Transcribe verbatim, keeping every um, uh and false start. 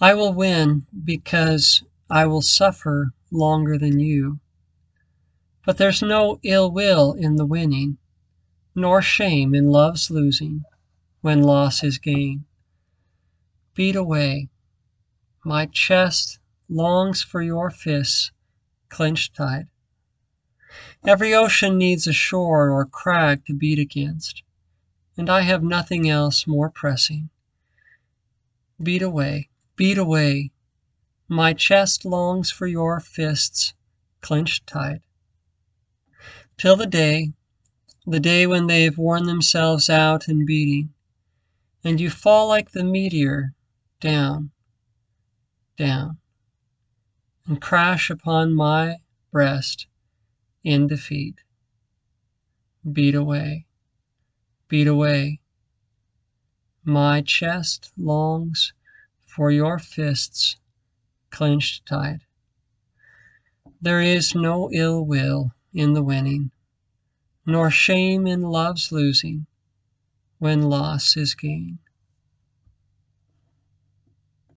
I will win because I will suffer longer than you. But there's no ill will in the winning, nor shame in love's losing when loss is gain. Beat away. My chest longs for your fists clenched tight. Every ocean needs a shore or crag to beat against, and I have nothing else more pressing. Beat away, beat away. My chest longs for your fists clenched tight. Till the day, the day when they've worn themselves out in beating, and you fall like the meteor down, down, and crash upon my breast in defeat. Beat away, beat away. My chest longs for your fists clenched tight. There is no ill will in the winning, nor shame in love's losing when loss is gain.